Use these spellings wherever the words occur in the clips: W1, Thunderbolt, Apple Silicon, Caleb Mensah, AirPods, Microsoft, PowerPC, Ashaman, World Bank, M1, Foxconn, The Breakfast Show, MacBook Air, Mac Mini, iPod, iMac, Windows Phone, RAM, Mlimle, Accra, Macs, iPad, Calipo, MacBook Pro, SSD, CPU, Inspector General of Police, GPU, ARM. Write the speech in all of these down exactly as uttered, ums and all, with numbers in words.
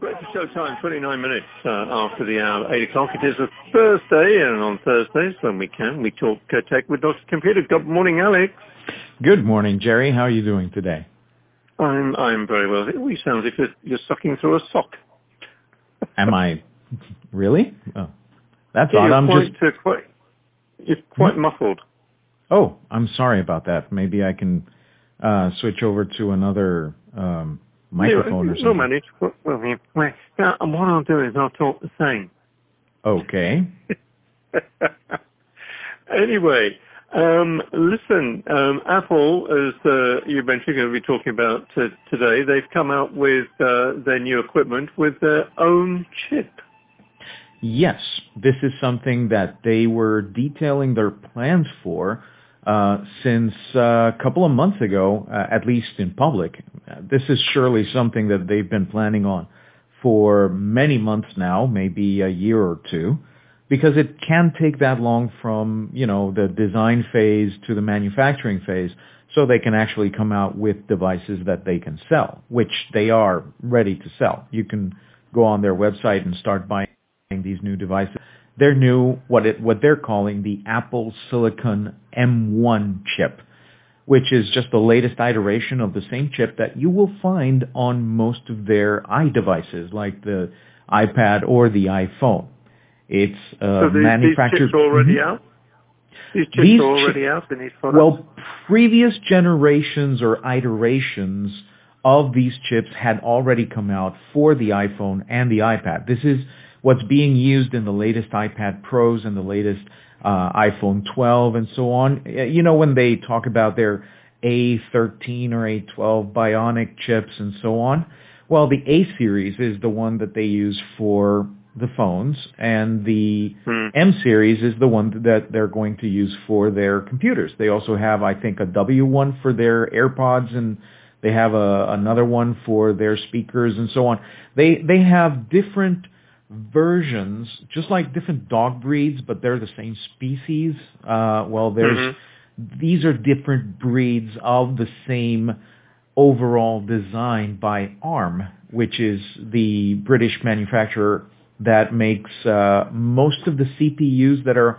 Breakfast show time, twenty-nine minutes uh, after the hour, eight o'clock. It is a Thursday, and on Thursdays, when we can, we talk uh, tech with Doctor Computer. Good morning, Alex. Good morning, Jerry. How are you doing today? I'm I'm very well. It always sounds like you're, you're sucking through a sock. Am I? Really? Oh, that's yeah, odd. You're I'm quite, just... uh, quite, you're quite hmm? muffled. Oh, I'm sorry about that. Maybe I can uh, switch over to another... Um, microphone yeah, or something. Manage. Well, well, now, what I'll do is I'll talk the same. Okay. Anyway, um, listen, um, Apple, as uh, you mentioned, going to be talking about uh, today, they've come out with uh, their new equipment with their own chip. Yes, this is something that they were detailing their plans for Uh, since uh, a couple of months ago, uh, at least in public. Uh, this is surely something that they've been planning on for many months now, maybe a year or two, because it can take that long from, you know, the design phase to the manufacturing phase, so they can actually come out with devices that they can sell, which they are ready to sell. You can go on their website and start buying these new devices. They're new, what it, what they're calling the Apple Silicon M one chip, which is just the latest iteration of the same chip that you will find on most of their iDevices, like the iPad or the iPhone. It's uh, so these, manufactured... these chips already out? These chips these are already chi- out in these products? Well, previous generations or iterations of these chips had already come out for the iPhone and the iPad. This is what's being used in the latest iPad Pros and the latest uh, iPhone twelve and so on. You know, when they talk about their A thirteen or A twelve Bionic chips and so on, well, the A series is the one that they use for the phones, and the hmm. M series is the one that they're going to use for their computers. They also have, I think, a W one for their AirPods, and they have a, another one for their speakers and so on. They they have different versions, just like different dog breeds, but they're the same species. Uh, well, there's mm-hmm. these are different breeds of the same overall design by ARM, which is the British manufacturer that makes uh, most of the C P Us that are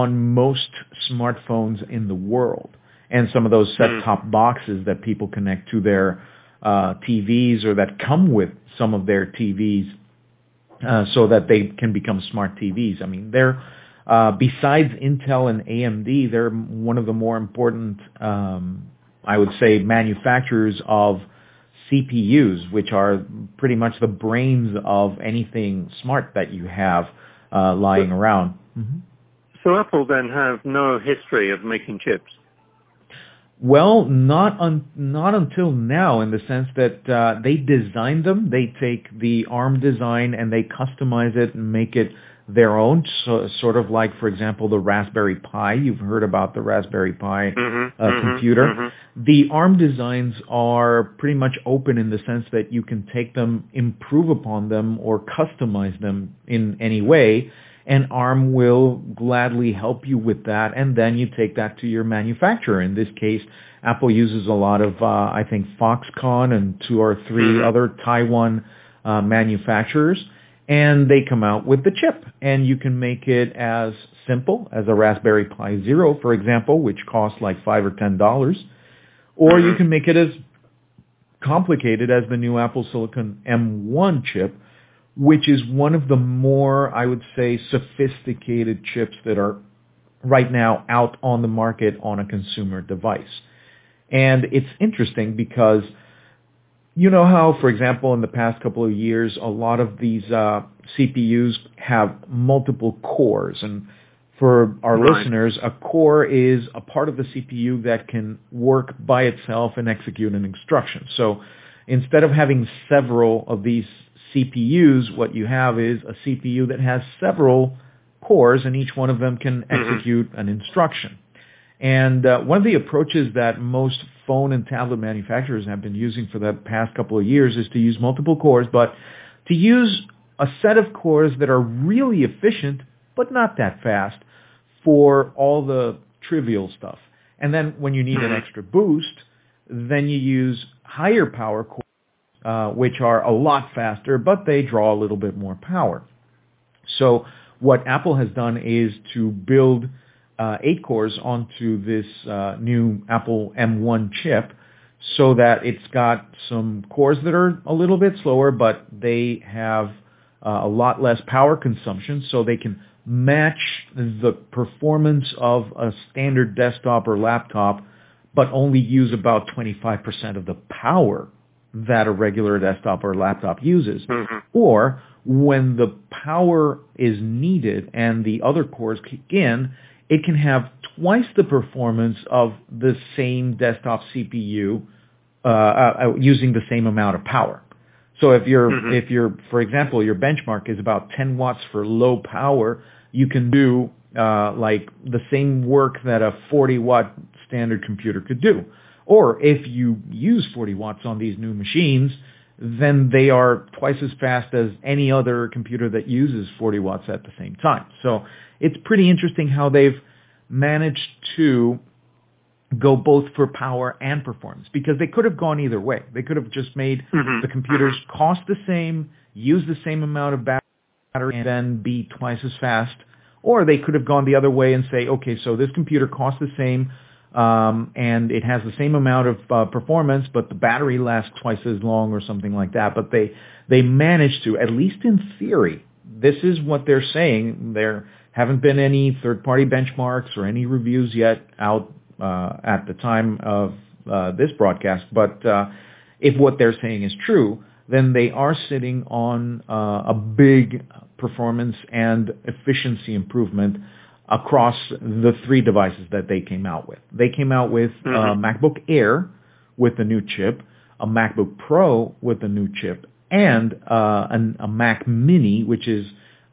on most smartphones in the world, and some of those set-top mm-hmm. boxes that people connect to their uh, T Vs or that come with some of their T Vs. Uh, so that they can become smart T Vs. I mean, they're, uh, besides Intel and A M D, they're one of the more important, um, I would say, manufacturers of C P Us, which are pretty much the brains of anything smart that you have uh, lying so, around. Mm-hmm. So Apple then have no history of making chips? Well, not un- not until now, in the sense that uh, they design them. They take the ARM design and they customize it and make it their own, so, sort of like, for example, the Raspberry Pi. You've heard about the Raspberry Pi mm-hmm, uh, mm-hmm, computer. Mm-hmm. The ARM designs are pretty much open in the sense that you can take them, improve upon them, or customize them in any way, and ARM will gladly help you with that, and then you take that to your manufacturer. In this case, Apple uses a lot of, uh, I think, Foxconn and two or three mm-hmm. other Taiwan uh, manufacturers, and they come out with the chip. And you can make it as simple as a Raspberry Pi Zero, for example, which costs like five dollars or ten dollars, or mm-hmm. you can make it as complicated as the new Apple Silicon M one chip, which is one of the more, I would say, sophisticated chips that are right now out on the market on a consumer device. And it's interesting because you know how, for example, in the past couple of years, a lot of these uh, C P Us have multiple cores. And for our right. listeners, a core is a part of the C P U that can work by itself and execute an instruction. So instead of having several of these C P Us, what you have is a C P U that has several cores, and each one of them can execute an instruction. And uh, one of the approaches that most phone and tablet manufacturers have been using for the past couple of years is to use multiple cores, but to use a set of cores that are really efficient, but not that fast, for all the trivial stuff. And then when you need an extra boost, then you use higher power cores uh, which are a lot faster, but they draw a little bit more power. So what Apple has done is to build uh, eight cores onto this uh, new Apple M one chip, so that it's got some cores that are a little bit slower, but they have uh, a lot less power consumption, so they can match the performance of a standard desktop or laptop, but only use about twenty-five percent of the power that a regular desktop or laptop uses. Mm-hmm. Or when the power is needed and the other cores kick in, it can have twice the performance of the same desktop C P U uh, uh, using the same amount of power. So if you're, mm-hmm. if you're, for example, your benchmark is about ten watts for low power, you can do uh, like the same work that a forty watt standard computer could do. Or if you use forty watts on these new machines, then they are twice as fast as any other computer that uses forty watts at the same time. So it's pretty interesting how they've managed to go both for power and performance, because they could have gone either way. They could have just made mm-hmm. the computers cost the same, use the same amount of battery, and then be twice as fast. Or they could have gone the other way and say, okay, so this computer costs the same, Um, and it has the same amount of uh, performance, but the battery lasts twice as long or something like that. But they, they managed to, at least in theory, this is what they're saying. There haven't been any third-party benchmarks or any reviews yet out uh, at the time of uh, this broadcast. But uh, if what they're saying is true, then they are sitting on uh, a big performance and efficiency improvement across the three devices that they came out with. They came out with a mm-hmm. uh, MacBook Air with a new chip, a MacBook Pro with a new chip, and uh, an, a Mac Mini, which is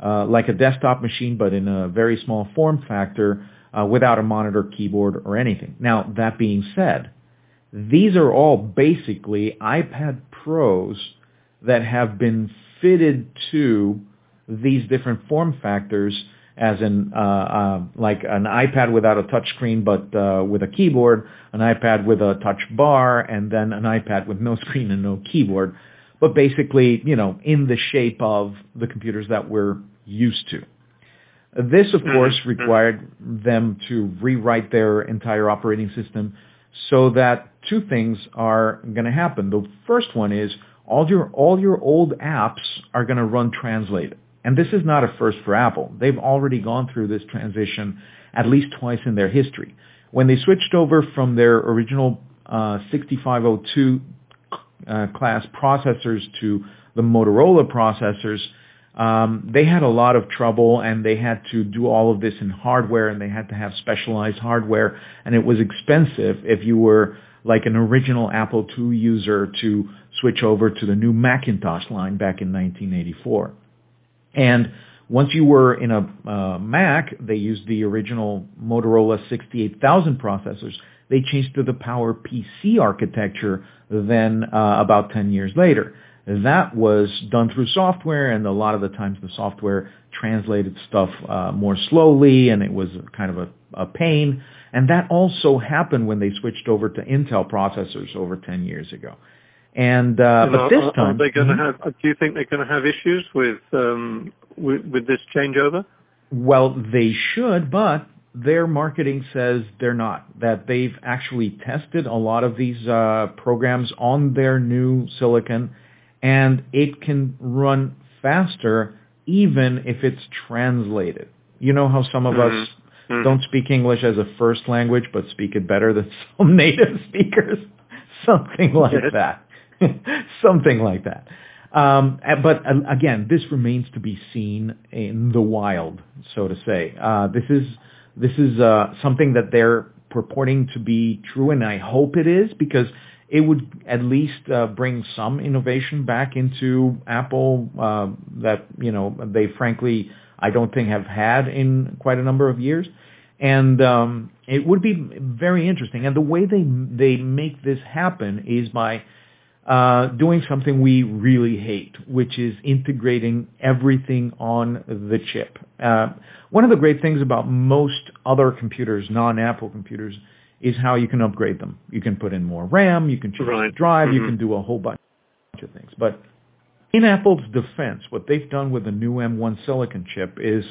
uh, like a desktop machine, but in a very small form factor, uh, without a monitor, keyboard, or anything. Now, that being said, these are all basically iPad Pros that have been fitted to these different form factors, as in uh, uh, like an iPad without a touch screen but uh, with a keyboard, an iPad with a touch bar, and then an iPad with no screen and no keyboard. But basically, you know, in the shape of the computers that we're used to. This, of course, required them to rewrite their entire operating system so that two things are going to happen. The first one is all your, all your old apps are going to run translated. And this is not a first for Apple. They've already gone through this transition at least twice in their history. When they switched over from their original uh, sixty-five oh two uh, class processors to the Motorola processors, um, they had a lot of trouble, and they had to do all of this in hardware, and they had to have specialized hardware, and it was expensive if you were like an original Apple two user to switch over to the new Macintosh line back in nineteen eighty-four. And once you were in a uh, Mac, they used the original Motorola sixty-eight thousand processors. They changed to the PowerPC architecture then uh, about ten years later. That was done through software, and a lot of the times the software translated stuff uh, more slowly, and it was kind of a, a pain. And that also happened when they switched over to Intel processors over ten years ago. And uh, but are, this time, are they going to have? Do you think they're going to have issues with, um, with with this changeover? Well, they should, but their marketing says they're not. That they've actually tested a lot of these uh, programs on their new silicon, and it can run faster even if it's translated. You know how some of mm-hmm. us mm-hmm. don't speak English as a first language, but speak it better than some native speakers, something like yes. that. Something like that. Um, but again, this remains to be seen in the wild, so to say. Uh, this is this is uh, something that they're purporting to be true, and I hope it is, because it would at least uh, bring some innovation back into Apple uh, that, you know, they frankly, I don't think have had in quite a number of years. And um, it would be very interesting. And the way they they make this happen is by Uh, doing something we really hate, which is integrating everything on the chip. Uh, one of the great things about most other computers, non-Apple computers, is how you can upgrade them. You can put in more RAM, you can change right. the drive, mm-hmm. you can do a whole bunch bunch of things. But in Apple's defense, what they've done with the new M one silicon chip is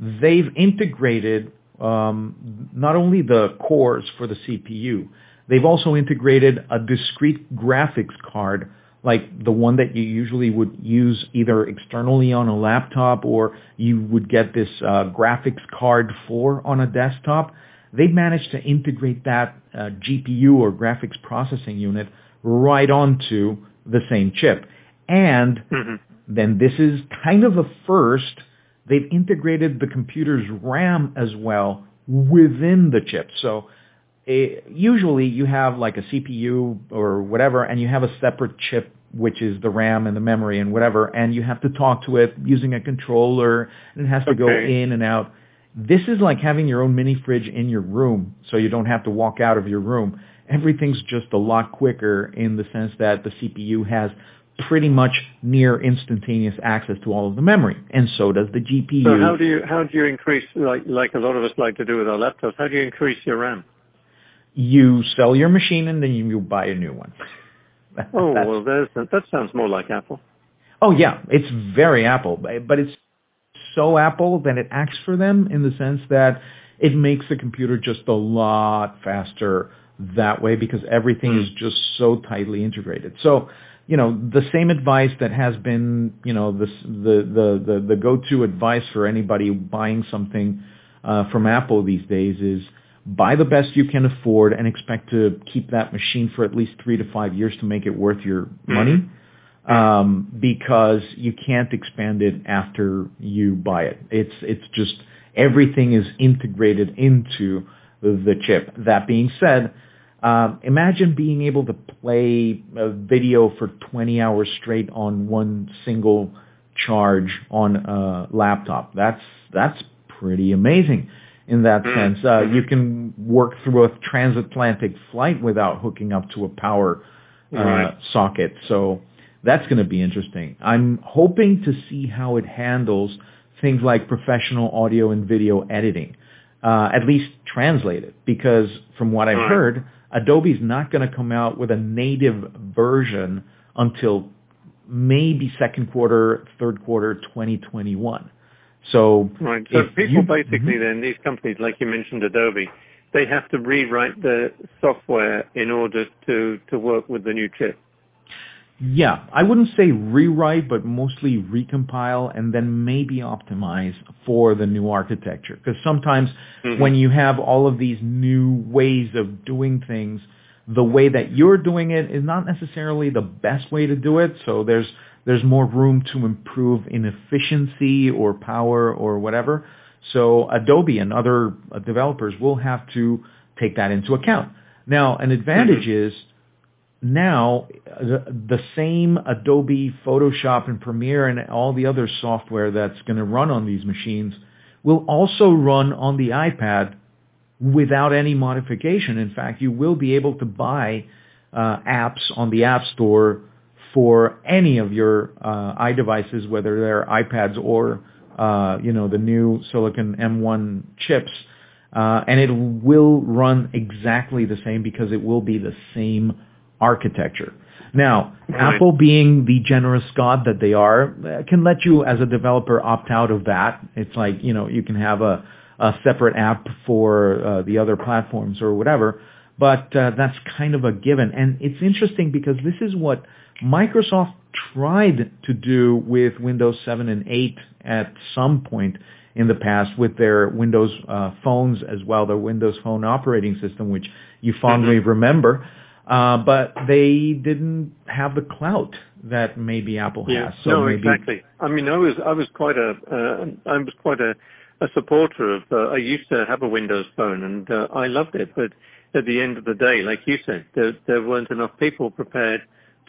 they've integrated um, not only the cores for the C P U, they've also integrated a discrete graphics card like the one that you usually would use either externally on a laptop or you would get this uh, graphics card for on a desktop. They've managed to integrate that uh, G P U or graphics processing unit right onto the same chip. And mm-hmm. then this is kind of a first. They've integrated the computer's RAM as well within the chip. So it, usually you have like a C P U or whatever, and you have a separate chip, which is the RAM and the memory and whatever, and you have to talk to it using a controller, and it has to okay. go in and out. This is like having your own mini fridge in your room, so you don't have to walk out of your room. Everything's just a lot quicker in the sense that the C P U has pretty much near instantaneous access to all of the memory, and so does the G P U. So how do you how do you increase, like like a lot of us like to do with our laptops, how do you increase your RAM? You sell your machine and then you buy a new one. Oh, well, there's, that sounds more like Apple. Oh, yeah, it's very Apple, but it's so Apple that it acts for them in the sense that it makes the computer just a lot faster that way because everything mm. is just so tightly integrated. So, you know, the same advice that has been, you know, the the the, the go-to advice for anybody buying something uh, from Apple these days is buy the best you can afford and expect to keep that machine for at least three to five years to make it worth your mm-hmm. money. Um, because you can't expand it after you buy it. It's it's just everything is integrated into the chip. That being said, uh, imagine being able to play a video for twenty hours straight on one single charge on a laptop. That's that's pretty amazing in that sense. Uh, you can work through a transatlantic flight without hooking up to a power uh, right. socket. So that's going to be interesting. I'm hoping to see how it handles things like professional audio and video editing, uh, at least translated, because from what I've heard, Adobe's not going to come out with a native version until maybe second quarter, third quarter twenty twenty-one. So, right. So people you, basically mm-hmm. then, these companies, like you mentioned Adobe, they have to rewrite the software in order to, to work with the new chip. Yeah, I wouldn't say rewrite, but mostly recompile and then maybe optimize for the new architecture. Because sometimes mm-hmm. when you have all of these new ways of doing things, the way that you're doing it is not necessarily the best way to do it. So there's there's more room to improve in efficiency or power or whatever. So Adobe and other developers will have to take that into account. Now, an advantage mm-hmm. is now, the same Adobe Photoshop and Premiere and all the other software that's going to run on these machines will also run on the iPad without any modification. In fact, you will be able to buy uh, apps on the App Store for any of your uh, iDevices, whether they're iPads or uh, you know the new Silicon M one chips, uh, and it will run exactly the same because it will be the same architecture. Now, right. Apple, being the generous God that they are, can let you as a developer opt out of that. It's like, you know, you can have a, a separate app for uh, the other platforms or whatever, but uh, that's kind of a given. And it's interesting because this is what Microsoft tried to do with Windows seven and eight at some point in the past with their Windows uh, phones as well, their Windows Phone operating system, which you fondly mm-hmm. remember. Uh, but they didn't have the clout that maybe Apple yeah. has. So no, maybe exactly. I mean, I was I was quite a uh, I was quite a, a supporter of. Uh, I used to have a Windows Phone, and uh, I loved it. But at the end of the day, like you said, there, there weren't enough people prepared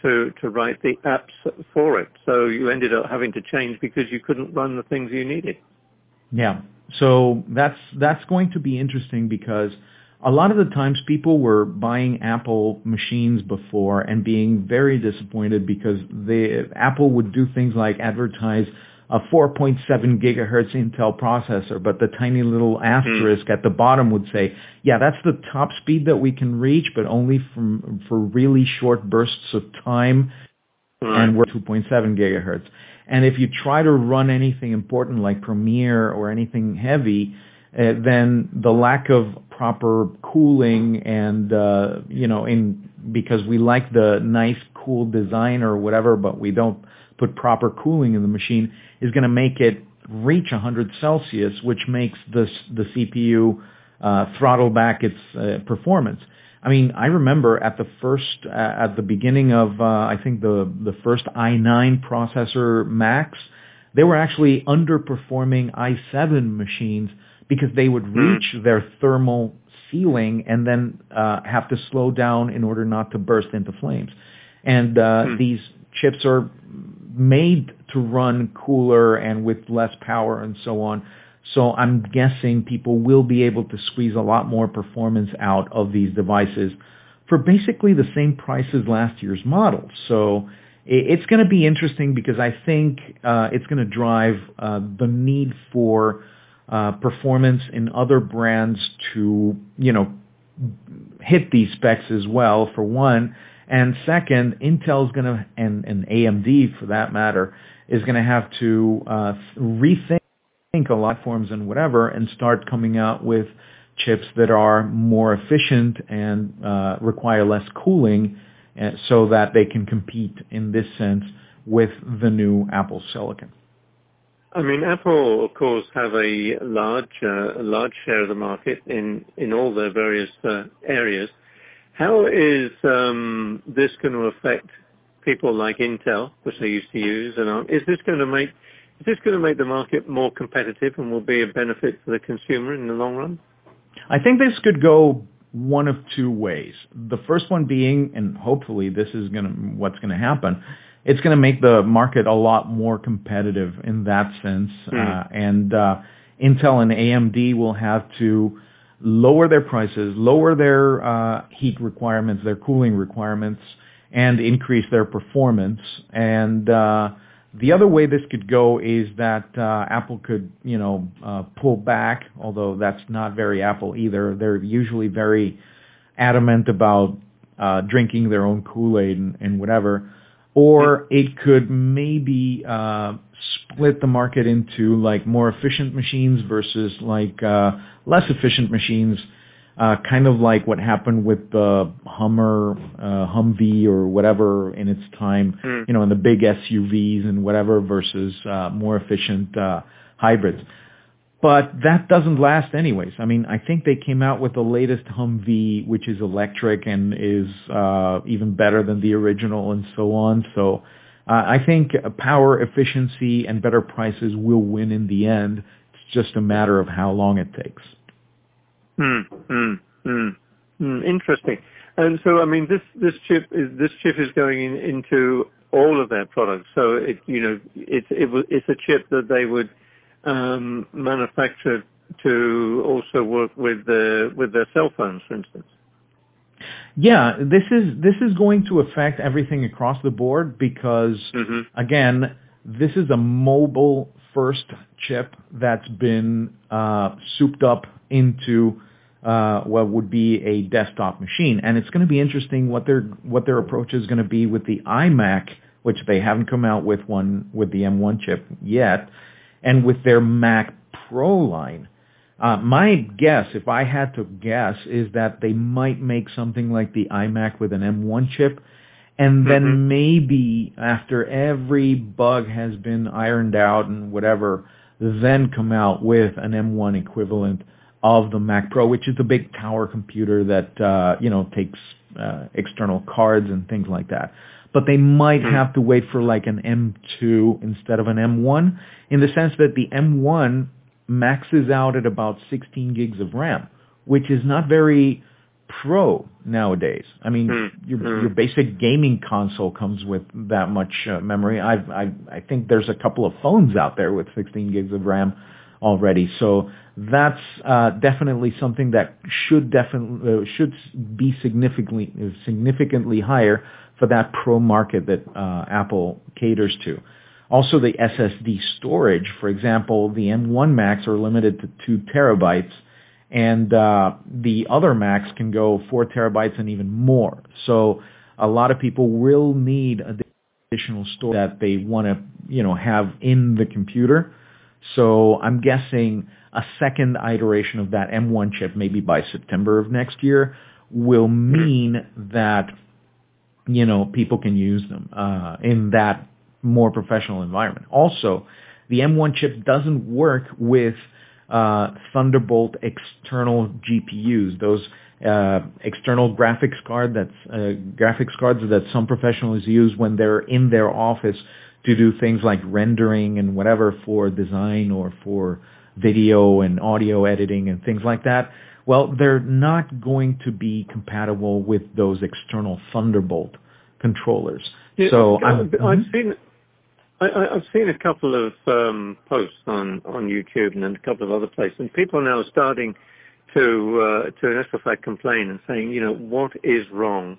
to to write the apps for it. So you ended up having to change because you couldn't run the things you needed. Yeah. So that's that's going to be interesting because a lot of the times people were buying Apple machines before and being very disappointed because they, Apple would do things like advertise a four point seven gigahertz Intel processor, but the tiny little asterisk at the bottom would say, yeah, that's the top speed that we can reach, but only from, for really short bursts of time. right. and we're two point seven gigahertz. And if you try to run anything important like Premiere or anything heavy, uh, then the lack of proper cooling and, uh, you know, in because we like the nice cool design or whatever, but we don't put proper cooling in the machine, is going to make it reach one hundred Celsius, which makes the, the C P U uh, throttle back its uh, performance. I mean, I remember at the first, uh, at the beginning of, uh, I think the the first i nine processor Macs, they were actually underperforming i seven machines because they would reach their thermal ceiling and then uh, have to slow down in order not to burst into flames. And uh, these chips are made to run cooler and with less power and so on. So I'm guessing people will be able to squeeze a lot more performance out of these devices for basically the same price as last year's model. So it's going to be interesting because I think uh, it's going to drive uh, the need for uh, performance in other brands to, you know, hit these specs as well, for one. And second, Intel's going to, and, and A M D for that matter, is going to have to uh, rethink think a lot of forms and whatever, and start coming out with chips that are more efficient and uh, require less cooling uh, so that they can compete in this sense with the new Apple Silicon. I mean, Apple, of course, have a large uh, a large share of the market in, in all their various uh, areas. How is um, this going to affect people like Intel, which they used to use, and ARM? Is this going to make Is this going to make the market more competitive and will be a benefit for the consumer in the long run? I think this could go one of two ways. The first one being, and hopefully this is going to what's going to happen, it's going to make the market a lot more competitive in that sense. Mm. Uh, and uh, Intel and A M D will have to lower their prices, lower their uh, heat requirements, their cooling requirements, and increase their performance. And uh, the other way this could go is that uh, Apple could, you know, uh, pull back, although that's not very Apple either. They're usually very adamant about uh, drinking their own Kool-Aid and, and whatever. Or it could maybe uh, split the market into, like, more efficient machines versus, like, uh, less efficient machines, uh, kind of like what happened with the Hummer, uh, Humvee or whatever in its time, mm. you know, in the big S U Vs and whatever versus uh, more efficient uh, hybrids. But that doesn't last anyways. I mean, I think they came out with the latest Humvee, which is electric and is uh, even better than the original and so on. So uh, I think power, efficiency, and better prices will win in the end. It's just a matter of how long it takes. Hmm. Hmm. Hmm. Mm, interesting. And so, I mean, this, this chip is this chip is going in, into all of their products. So, it, you know, it's it, it's a chip that they would um, manufacture to also work with the with their cell phones, for instance. Yeah, this is this is going to affect everything across the board because, mm-hmm. again, this is a mobile first chip that's been uh, souped up into uh, what would be a desktop machine, and it's going to be interesting what their what their approach is going to be with the iMac, which they haven't come out with one with the M one chip yet, and with their Mac Pro line. Uh, my guess, if I had to guess, is that they might make something like the iMac with an M one chip, and then mm-hmm. maybe after every bug has been ironed out and whatever, then come out with an M one equivalent of the Mac Pro, which is the big tower computer that, uh, you know, takes uh, external cards and things like that. But they might mm-hmm. have to wait for like an M two instead of an M one, in the sense that the M one maxes out at about sixteen gigs of RAM, which is not very pro nowadays. I mean, mm-hmm. your, your basic gaming console comes with that much uh, memory. I've, I, I think there's a couple of phones out there with sixteen gigs of RAM already. So that's uh, definitely something that should definitely uh, should be significantly significantly higher for that pro market that uh, Apple caters to. Also, the S S D storage, for example, the M one Macs are limited to two terabytes, and uh, the other Macs can go four terabytes and even more. So a lot of people will need additional storage that they want to, you know, have in the computer. So I'm guessing a second iteration of that M one chip, maybe by September of next year, will mean that, you know, people can use them uh, in that more professional environment. Also, the M one chip doesn't work with uh, Thunderbolt external G P Us, those uh, external graphics card that's uh, graphics cards that some professionals use when they're in their office to do things like rendering and whatever for design or for video and audio editing and things like that. Well, they're not going to be compatible with those external Thunderbolt controllers. Yeah, so I've, I've, I've seen I, I've seen a couple of um, posts on, on YouTube and then a couple of other places, and people are now starting to uh, to in actual fact complain and saying, you know, what is wrong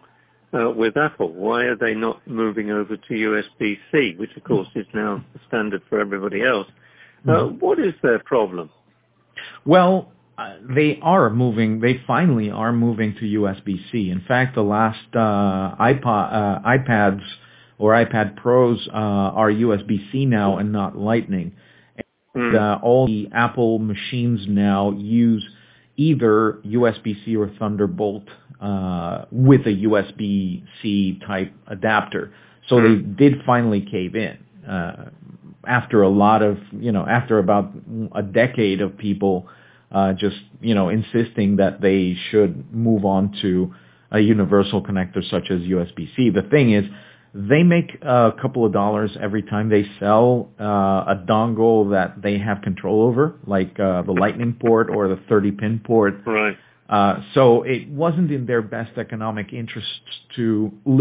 uh, with Apple? Why are they not moving over to U S B C, which of course is now the standard for everybody else? Uh, mm-hmm. What is their problem? Well, Uh, they are moving, they finally are moving to U S B C. In fact, the last uh, iPod, uh, iPads or iPad Pros uh, are U S B C now and not Lightning. And uh, all the Apple machines now use either U S B C or Thunderbolt uh, with a U S B C type adapter. So they did finally cave in uh, after a lot of, you know, after about a decade of people Uh, just, you know, insisting that they should move on to a universal connector such as U S B C. The thing is, they make a couple of dollars every time they sell uh, a dongle that they have control over, like uh, the Lightning port or the thirty pin port. Right. Uh, so it wasn't in their best economic interests to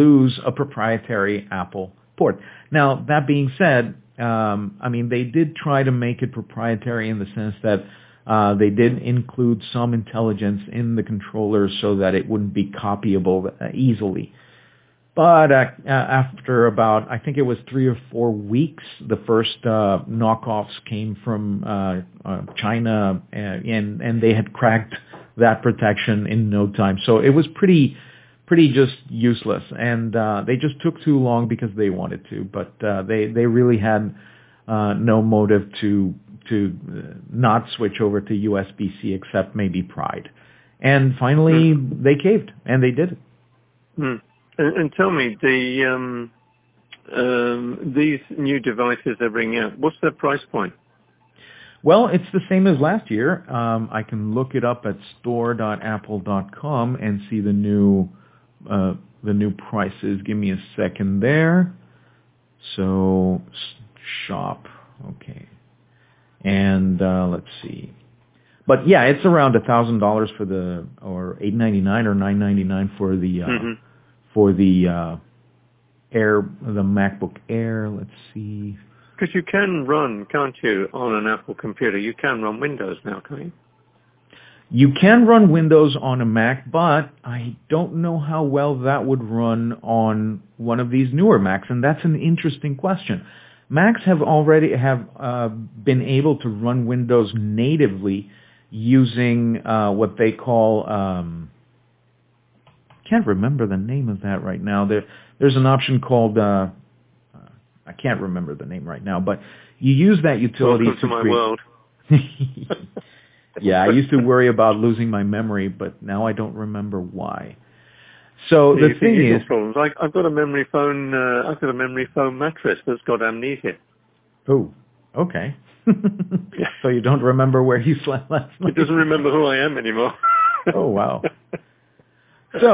lose a proprietary Apple port. Now, that being said, um, I mean, they did try to make it proprietary in the sense that Uh, they did include some intelligence in the controller so that it wouldn't be copyable easily. But uh, after about, I think it was three or four weeks, the first uh, knockoffs came from uh, uh, China, and, and they had cracked that protection in no time. So it was pretty, pretty just useless. And uh, they just took too long because they wanted to, but uh, they, they really had uh, no motive to to not switch over to U S B C except maybe pride. And finally, mm. they caved, and they did. Mm. And, and tell me, the um, um, these new devices they're bringing out, what's their price point? Well, it's the same as last year. Um, I can look it up at store dot apple dot com and see the new uh, the new prices. Give me a second there. So, shop. Okay. And uh, let's see, but yeah, it's around a thousand dollars for the, or eight ninety nine or nine ninety nine for the uh, mm-hmm. for the uh, Air, the MacBook Air. Let's see, because you can run, can't you, on an Apple computer? You can run Windows now, can't you? You can run Windows on a Mac, but I don't know how well that would run on one of these newer Macs, and that's an interesting question. Macs have already have uh, been able to run Windows natively using uh, what they call, um, can't remember the name of that right now. There, there's an option called, uh, I can't remember the name right now, but you use that utility. Welcome to, to my world. Yeah, I used to worry about losing my memory, but now I don't remember why. So the thing is, problems. I, I've got a memory phone. Uh, I've got a memory foam mattress that's got amnesia. Oh, okay. So you don't remember where you slept last night. It doesn't remember who I am anymore. Oh wow. So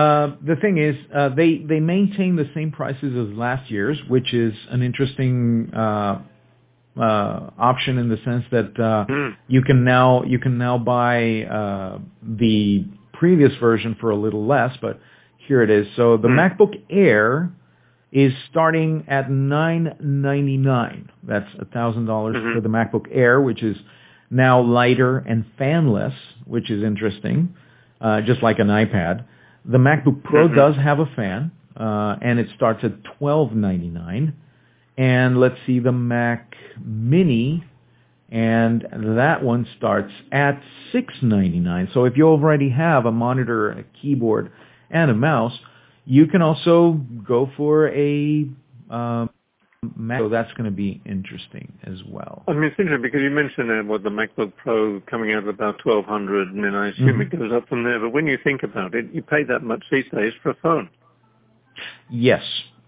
uh, the thing is, uh, they they maintain the same prices as last year's, which is an interesting uh, uh, option in the sense that uh, mm. you can now you can now buy uh, the previous version for a little less, but here it is. So the mm. MacBook Air is starting at nine ninety-nine. That's a thousand dollars for the MacBook Air, which is now lighter and fanless, which is interesting, uh, just like an iPad. The MacBook Pro mm-hmm. does have a fan, uh, and it starts at twelve ninety-nine. And let's see, the Mac Mini, and that one starts at six ninety-nine. So if you already have a monitor, a keyboard, and a mouse, you can also go for a, um, Mac, so that's going to be interesting as well. I mean, it's interesting because you mentioned uh, what the MacBook Pro coming out at about twelve hundred, and then I assume mm-hmm. it goes up from there. But when you think about it, you pay that much these days for a phone. Yes,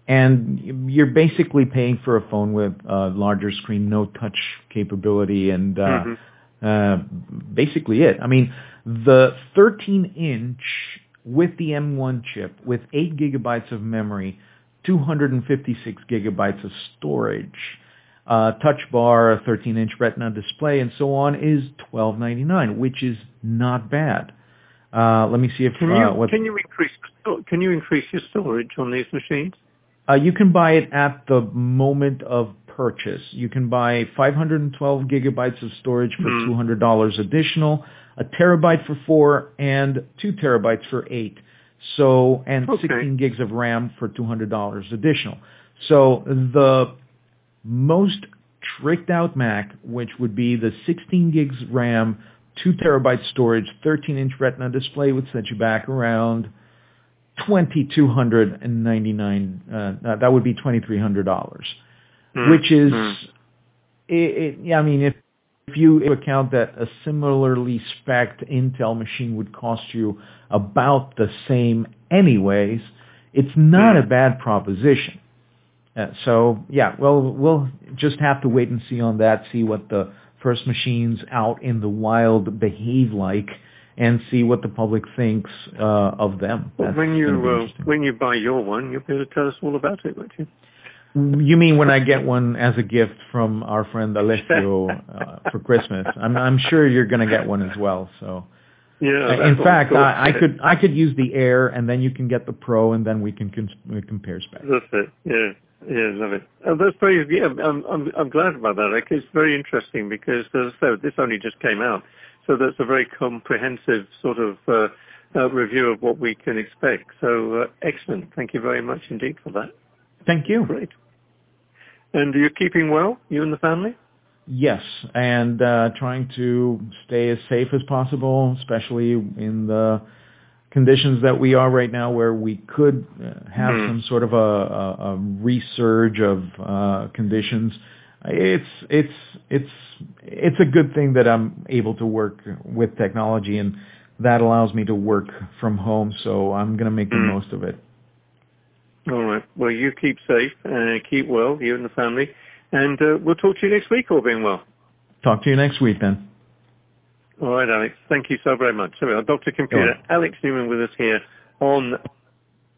and you're basically paying for a phone with a larger screen, no touch capability, and uh, mm-hmm. uh, basically it. I mean, the thirteen inch with the M one chip with eight gigabytes of memory, two hundred fifty-six gigabytes of storage, uh, touch bar, a thirteen inch retina display, and so on, is twelve ninety-nine, which is not bad. Uh, let me see if can you, uh, what can you increase can you increase your storage on these machines? Uh, you can buy it at the moment of purchase. You can buy five hundred twelve gigabytes of storage for mm. two hundred dollars additional, a terabyte for four, and two terabytes for eight. So, and okay. sixteen gigs of RAM for two hundred dollars additional. So the most tricked out Mac, which would be the sixteen gigs RAM, two terabyte storage, thirteen inch retina display, would set you back around twenty-two ninety-nine. Uh, that would be twenty-three hundred dollars, mm-hmm. which is, mm-hmm. it, it, I mean, if, if you account that a similarly spec'd Intel machine would cost you about the same anyways, it's not a bad proposition. Uh, so, yeah, well, we'll just have to wait and see on that, see what the first machines out in the wild behave like, and see what the public thinks uh, of them. Well, when you uh, when you buy your one, you'll be able to tell us all about it, won't you? You mean when I get one as a gift from our friend Alessio uh, for Christmas? I'm, I'm sure you're going to get one as well. So, yeah. In fact, I, I could I could use the Air, and then you can get the Pro, and then we can con- compare specs. That's it. Yeah, yeah, love it. Oh, that's very. Yeah, I'm I'm I'm glad about that. Like, it's very interesting because, as I said, this only just came out, so that's a very comprehensive sort of uh, uh, review of what we can expect. So uh, excellent. Thank you very much indeed for that. Thank you. Great. And are you keeping well, you and the family? Yes, and uh, trying to stay as safe as possible, especially in the conditions that we are right now, where we could uh, have mm. some sort of a, a, a resurge of uh, conditions. It's it's it's it's a good thing that I'm able to work with technology, and that allows me to work from home. So I'm going to make mm. the most of it. All right. Well, you keep safe, uh, keep well, you and the family, and uh, we'll talk to you next week, all being well. Talk to you next week, then. All right, Alex. Thank you so very much. So, Doctor Computer, Alex Newman with us here on